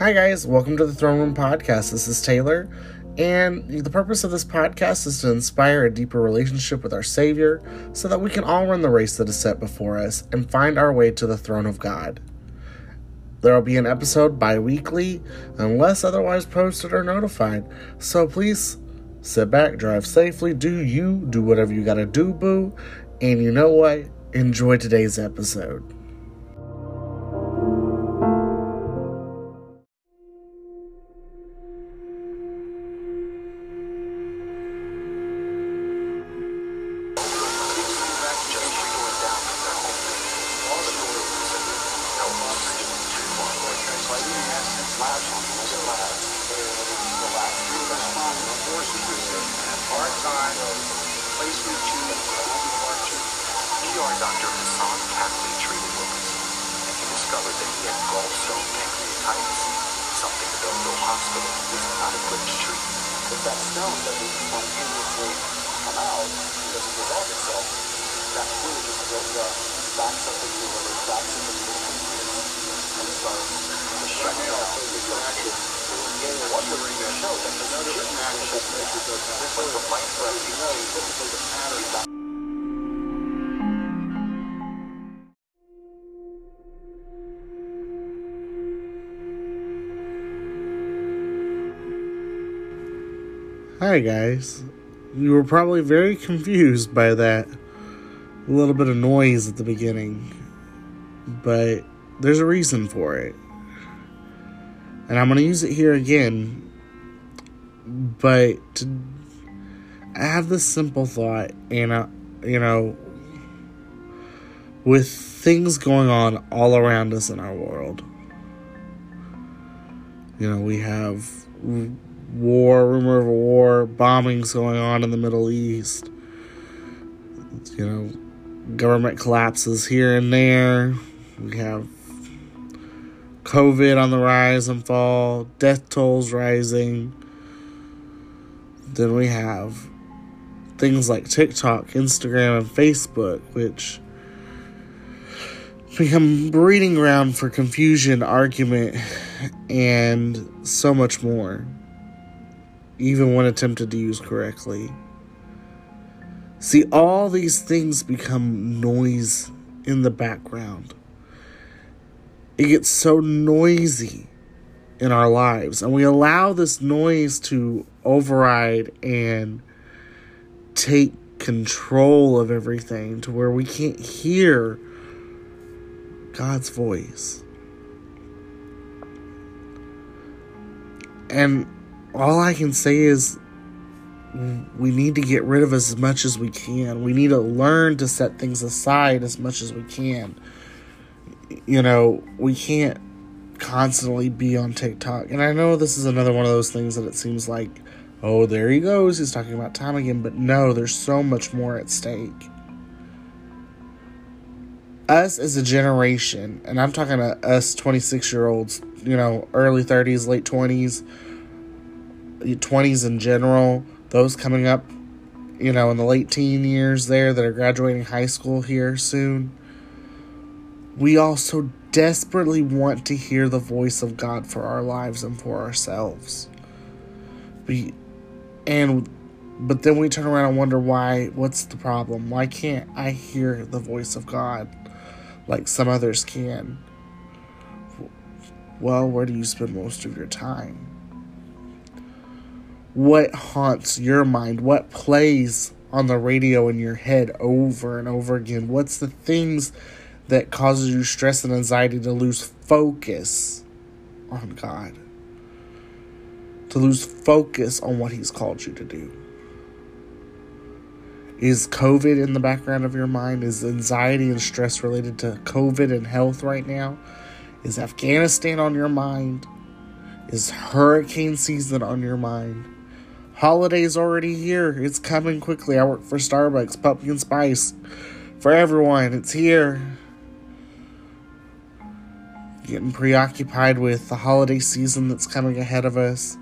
Hi guys, welcome to the Throne Room Podcast. This is Taylor, and the purpose of this podcast is to inspire a deeper relationship with our Savior so that we can all run the race that is set before us and find our way to the throne of God. There will be an episode bi-weekly unless otherwise posted or notified, so please sit back, drive safely, do whatever you gotta do, boo, and you know what? Enjoy today's episode. Hi guys, you were probably very confused by that little bit of noise at the beginning, but there's a reason for it, and I'm going to use it here again, but I have this simple thought, and with things going on all around us in our world, we have rumor of a war, bombings going on in the Middle East, government collapses here and there, we have COVID on the rise and fall, death tolls rising, then we have things like TikTok, Instagram, and Facebook, which become breeding ground for confusion, argument, and so much more, even when attempted to use correctly. See, all these things become noise in the background. It gets so noisy in our lives, and we allow this noise to override and take control of everything to where we can't hear God's voice. And all I can say is we need to get rid of as much as we can. We need to learn to set things aside as much as we can. We can't constantly be on TikTok. And I know this is another one of those things that it seems like, oh, there he goes, he's talking about time again. But no, there's so much more at stake. Us as a generation, and I'm talking to us 26-year-olds, early 30s, late 20s, 20s in general, those coming up, in the late teen years there that are graduating high school here soon. We also desperately want to hear the voice of God for our lives and for ourselves. But then we turn around and wonder why, what's the problem? Why can't I hear the voice of God like some others can? Well, where do you spend most of your time? What haunts your mind? What plays on the radio in your head over and over again? What's the things that causes you stress and anxiety to lose focus on God? To lose focus on what He's called you to do? Is COVID in the background of your mind? Is anxiety and stress related to COVID and health right now? Is Afghanistan on your mind? Is hurricane season on your mind? Holidays already here. It's coming quickly. I work for Starbucks, pumpkin spice for everyone. It's here. Getting preoccupied with the holiday season that's coming ahead of us.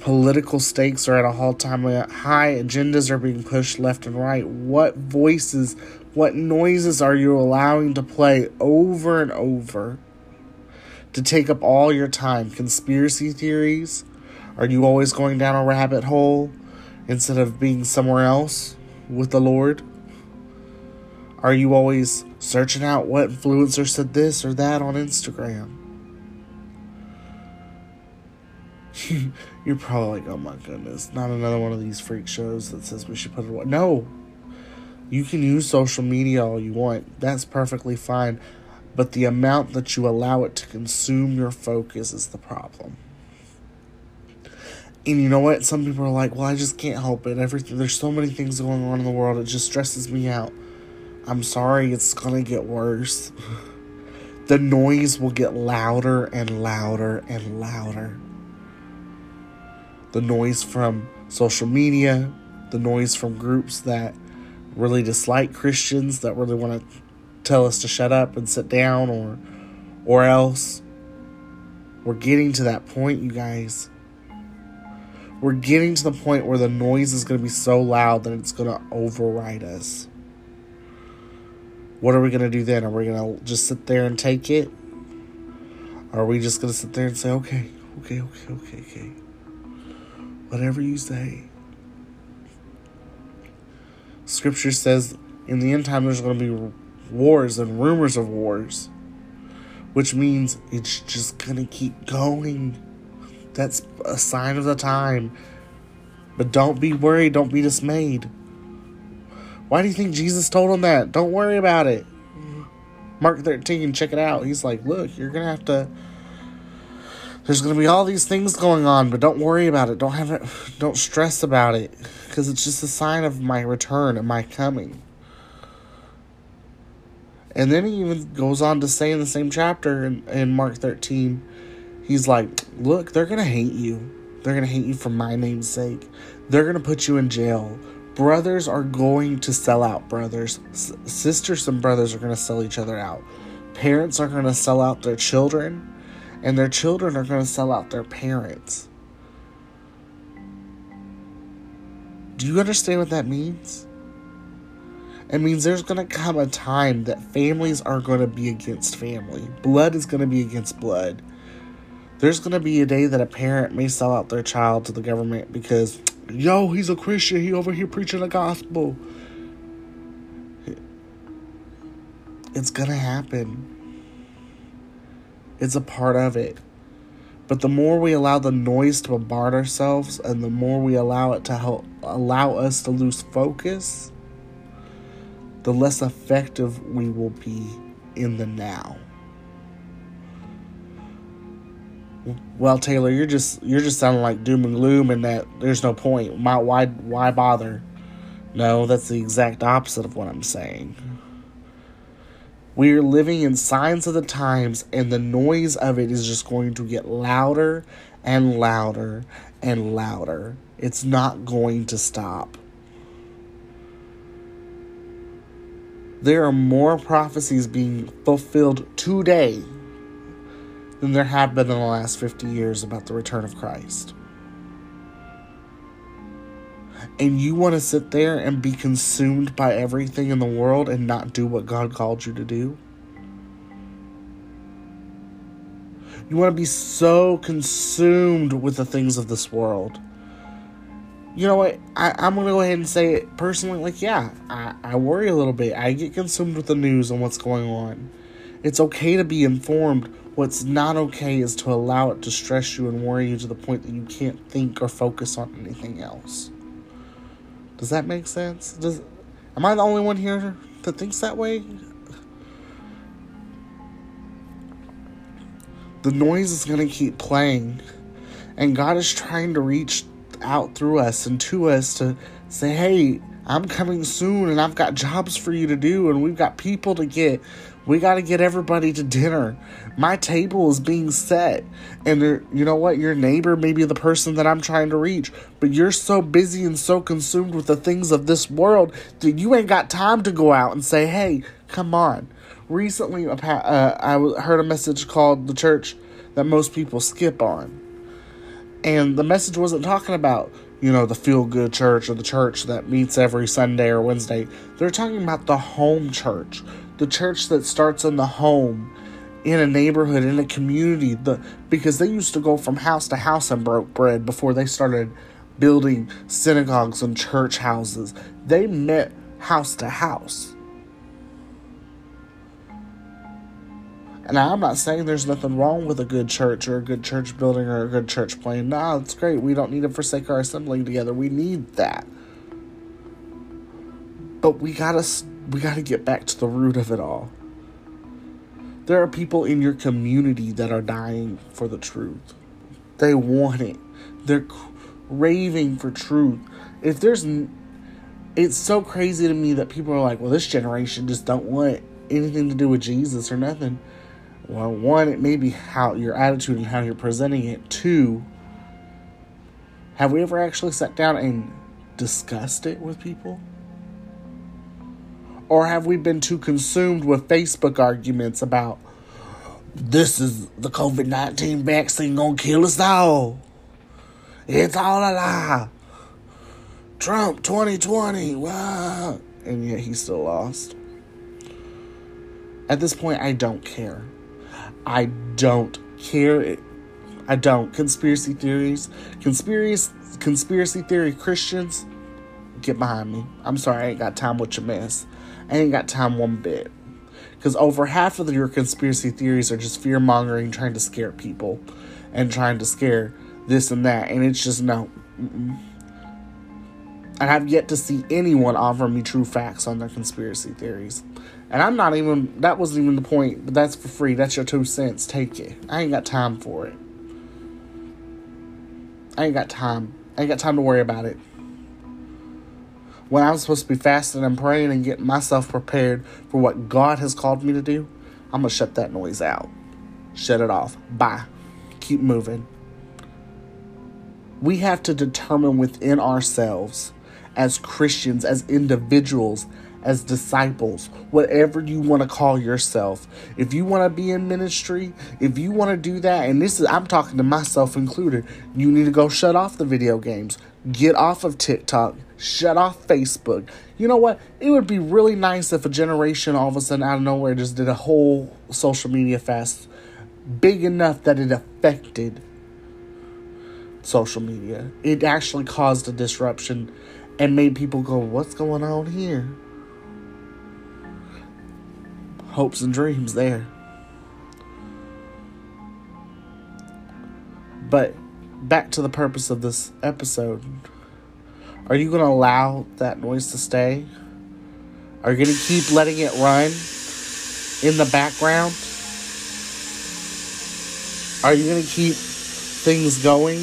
Political stakes are at a all-time high. Agendas are being pushed left and right. What voices, what noises are you allowing to play over and over to take up all your time? Conspiracy theories? Are you always going down a rabbit hole instead of being somewhere else with the Lord? Are you always searching out what influencer said this or that on Instagram? You're probably like, oh my goodness, not another one of these freak shows that says we should put it away. No, you can use social media all you want. That's perfectly fine. But the amount that you allow it to consume your focus is the problem. And you know what? Some people are like, well, I just can't help it. There's so many things going on in the world. It just stresses me out. I'm sorry, it's going to get worse. The noise will get louder and louder and louder. The noise from social media, the noise from groups that really dislike Christians, that really want to tell us to shut up and sit down or else. We're getting to that point, you guys. We're getting to the point where the noise is going to be so loud that it's going to override us. What are we going to do then? Are we going to just sit there and take it? Or are we just going to sit there and say, okay. Whatever you say. Scripture says in the end time there's going to be wars and rumors of wars, which means it's just going to keep going. That's a sign of the time. But don't be worried. Don't be dismayed. Why do you think Jesus told him that? Don't worry about it. Mark 13, check it out. He's like, look, you're going to have to... There's going to be all these things going on, but don't worry about it. Don't stress about it, because it's just a sign of my return and my coming. And then he even goes on to say in the same chapter in Mark 13, he's like, look, they're going to hate you. They're going to hate you for my name's sake. They're going to put you in jail. Brothers are going to sell out brothers. Sisters and brothers are going to sell each other out. Parents are going to sell out their children. And their children are going to sell out their parents. Do you understand what that means? It means there's going to come a time that families are going to be against family. Blood is going to be against blood. There's going to be a day that a parent may sell out their child to the government because, yo, he's a Christian. He over here preaching the gospel. It's going to happen. It's a part of it. But the more we allow the noise to bombard ourselves and the more we allow it to allow us to lose focus, the less effective we will be in the now. Well, Taylor, you're just sounding like doom and gloom and that there's no point. Why bother? No, that's the exact opposite of what I'm saying. We are living in signs of the times, and the noise of it is just going to get louder and louder and louder. It's not going to stop. There are more prophecies being fulfilled today than there have been in the last 50 years about the return of Christ. And you want to sit there and be consumed by everything in the world and not do what God called you to do? You want to be so consumed with the things of this world. You know what? I'm going to go ahead and say it personally. Like, yeah, I worry a little bit. I get consumed with the news and what's going on. It's okay to be informed. What's not okay is to allow it to stress you and worry you to the point that you can't think or focus on anything else. Does that make sense? Am I the only one here that thinks that way? The noise is going to keep playing. And God is trying to reach out through us and to us to say, hey, I'm coming soon and I've got jobs for you to do and we've got people to get. We got to get everybody to dinner. My table is being set. And you know what? Your neighbor may be the person that I'm trying to reach. But you're so busy and so consumed with the things of this world that you ain't got time to go out and say, hey, come on. Recently, I heard a message called The Church That Most People Skip On. And the message wasn't talking about, you know, the feel-good church or the church that meets every Sunday or Wednesday. They're talking about the home church, the church that starts in the home, in a neighborhood, in a community, because they used to go from house to house and broke bread before they started building synagogues and church houses. They met house to house. And I'm not saying there's nothing wrong with a good church or a good church building or a good church plan. No, it's great. We don't need to forsake our assembling together. We need that. But we gotta get back to the root of it all. There are people in your community that are dying for the truth. They want it. They're craving for truth. It's so crazy to me that people are like, well, this generation just don't want anything to do with Jesus or nothing. Well, one, it may be how your attitude and how you're presenting it. Two, have we ever actually sat down and discussed it with people? Or have we been too consumed with Facebook arguments about this is the COVID-19 vaccine gonna kill us all? It's all a lie. Trump 2020, wow. And yet he still lost. At this point, I don't care. I don't care. I don't. Conspiracy theories. Conspiracy theory Christians, get behind me. I'm sorry, I ain't got time with your mess. I ain't got time one bit. Because over half of your conspiracy theories are just fear-mongering, trying to scare people. And trying to scare this and that. And it's just, no. Mm-mm. And I've yet to see anyone offer me true facts on their conspiracy theories. And I'm not even, that wasn't even the point, but that's for free. That's your 2 cents. Take it. I ain't got time for it. I ain't got time. I ain't got time to worry about it. When I'm supposed to be fasting and praying and getting myself prepared for what God has called me to do, I'm going to shut that noise out. Shut it off. Bye. Keep moving. We have to determine within ourselves, as Christians, as individuals, as disciples, whatever you want to call yourself. If you want to be in ministry, if you want to do that, and this is, I'm talking to myself included, you need to go shut off the video games, get off of TikTok, shut off Facebook. You know what? It would be really nice if a generation all of a sudden out of nowhere just did a whole social media fast big enough that it affected social media. It actually caused a disruption and made people go, what's going on here? Hopes and dreams there. But back to the purpose of this episode. Are you going to allow that noise to stay? Are you going to keep letting it run in the background? Are you going to keep things going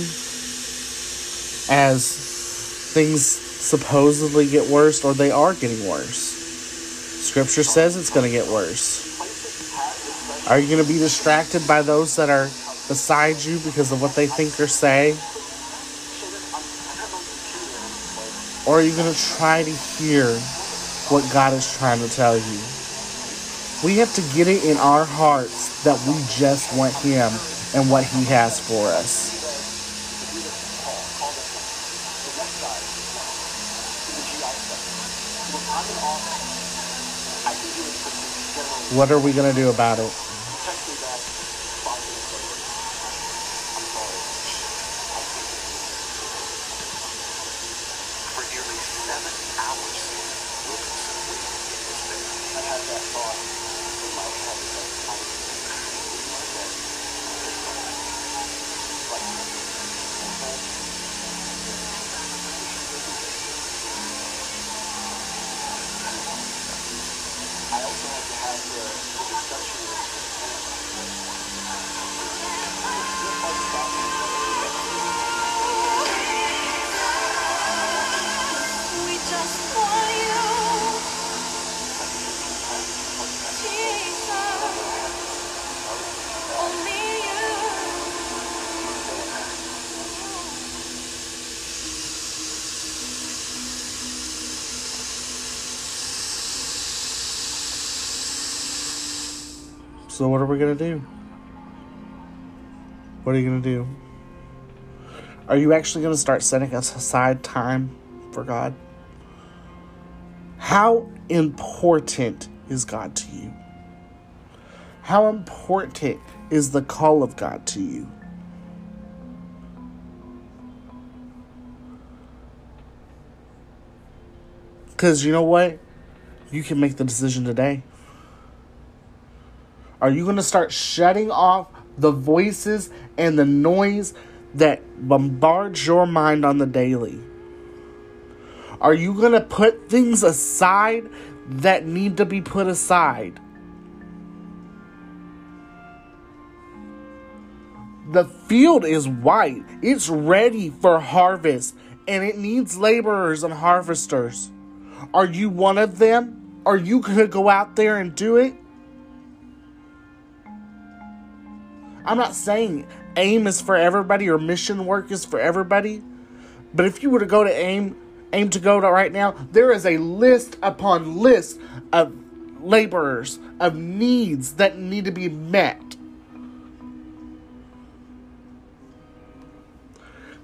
as things supposedly get worse, or they are getting worse? Scripture says it's going to get worse. Are you going to be distracted by those that are beside you because of what they think or say? Or are you going to try to hear what God is trying to tell you? We have to get it in our hearts that we just want Him and what He has for us. What are we going to do about it? So what are we going to do? What are you going to do? Are you actually going to start setting aside time for God? How important is God to you? How important is the call of God to you? Because you know what? You can make the decision today. Are you going to start shutting off the voices and the noise that bombards your mind on the daily? Are you going to put things aside that need to be put aside? The field is white. It's ready for harvest, and it needs laborers and harvesters. Are you one of them? Are you going to go out there and do it? I'm not saying AIM is for everybody or mission work is for everybody. But if you were to go to AIM to go to right now, there is a list upon list of laborers, of needs that need to be met.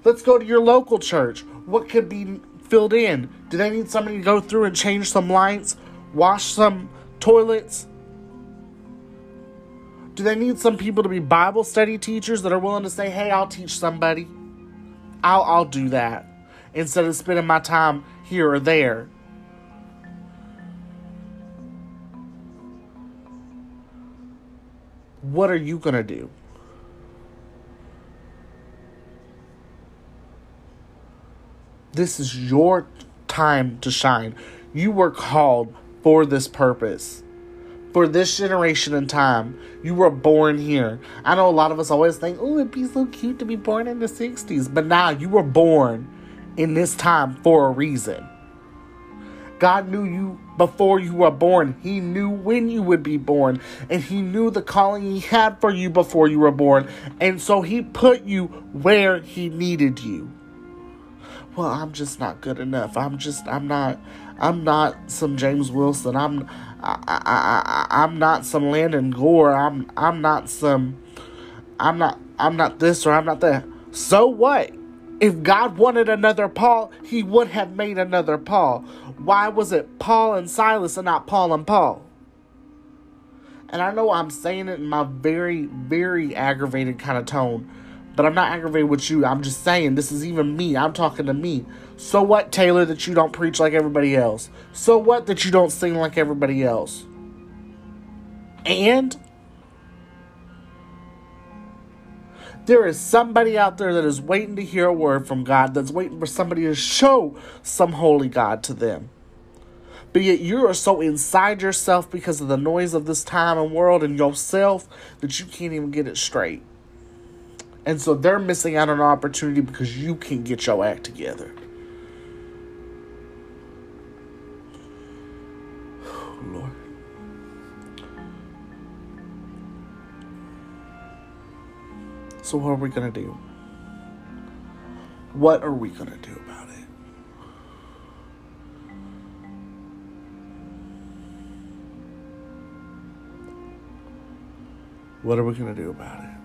Let's go to your local church. What could be filled in? Do they need somebody to go through and change some lights, wash some toilets? Do they need some people to be Bible study teachers that are willing to say, hey, I'll teach somebody. I'll do that instead of spending my time here or there. What are you going to do? This is your time to shine. You were called for this purpose. For this generation and time, you were born here. I know a lot of us always think, oh, it'd be so cute to be born in the 60s. But nah, you were born in this time for a reason. God knew you before you were born. He knew when you would be born. And He knew the calling He had for you before you were born. And so He put you where He needed you. Well, I'm just not good enough. I'm not some James Wilson. I'm not some Landon Gore. I'm not this or I'm not that. So what? If God wanted another Paul, He would have made another Paul. Why was it Paul and Silas and not Paul and Paul? And I know I'm saying it in my very, very aggravated kind of tone, but I'm not aggravated with you. I'm just saying this is even me. I'm talking to me. So what, Taylor, that you don't preach like everybody else? So what that you don't sing like everybody else? And there is somebody out there that is waiting to hear a word from God, that's waiting for somebody to show some holy God to them. But yet you are so inside yourself because of the noise of this time and world and yourself that you can't even get it straight. And so they're missing out on an opportunity because you can't get your act together. Oh, Lord. So what are we going to do? What are we going to do about it? What are we going to do about it?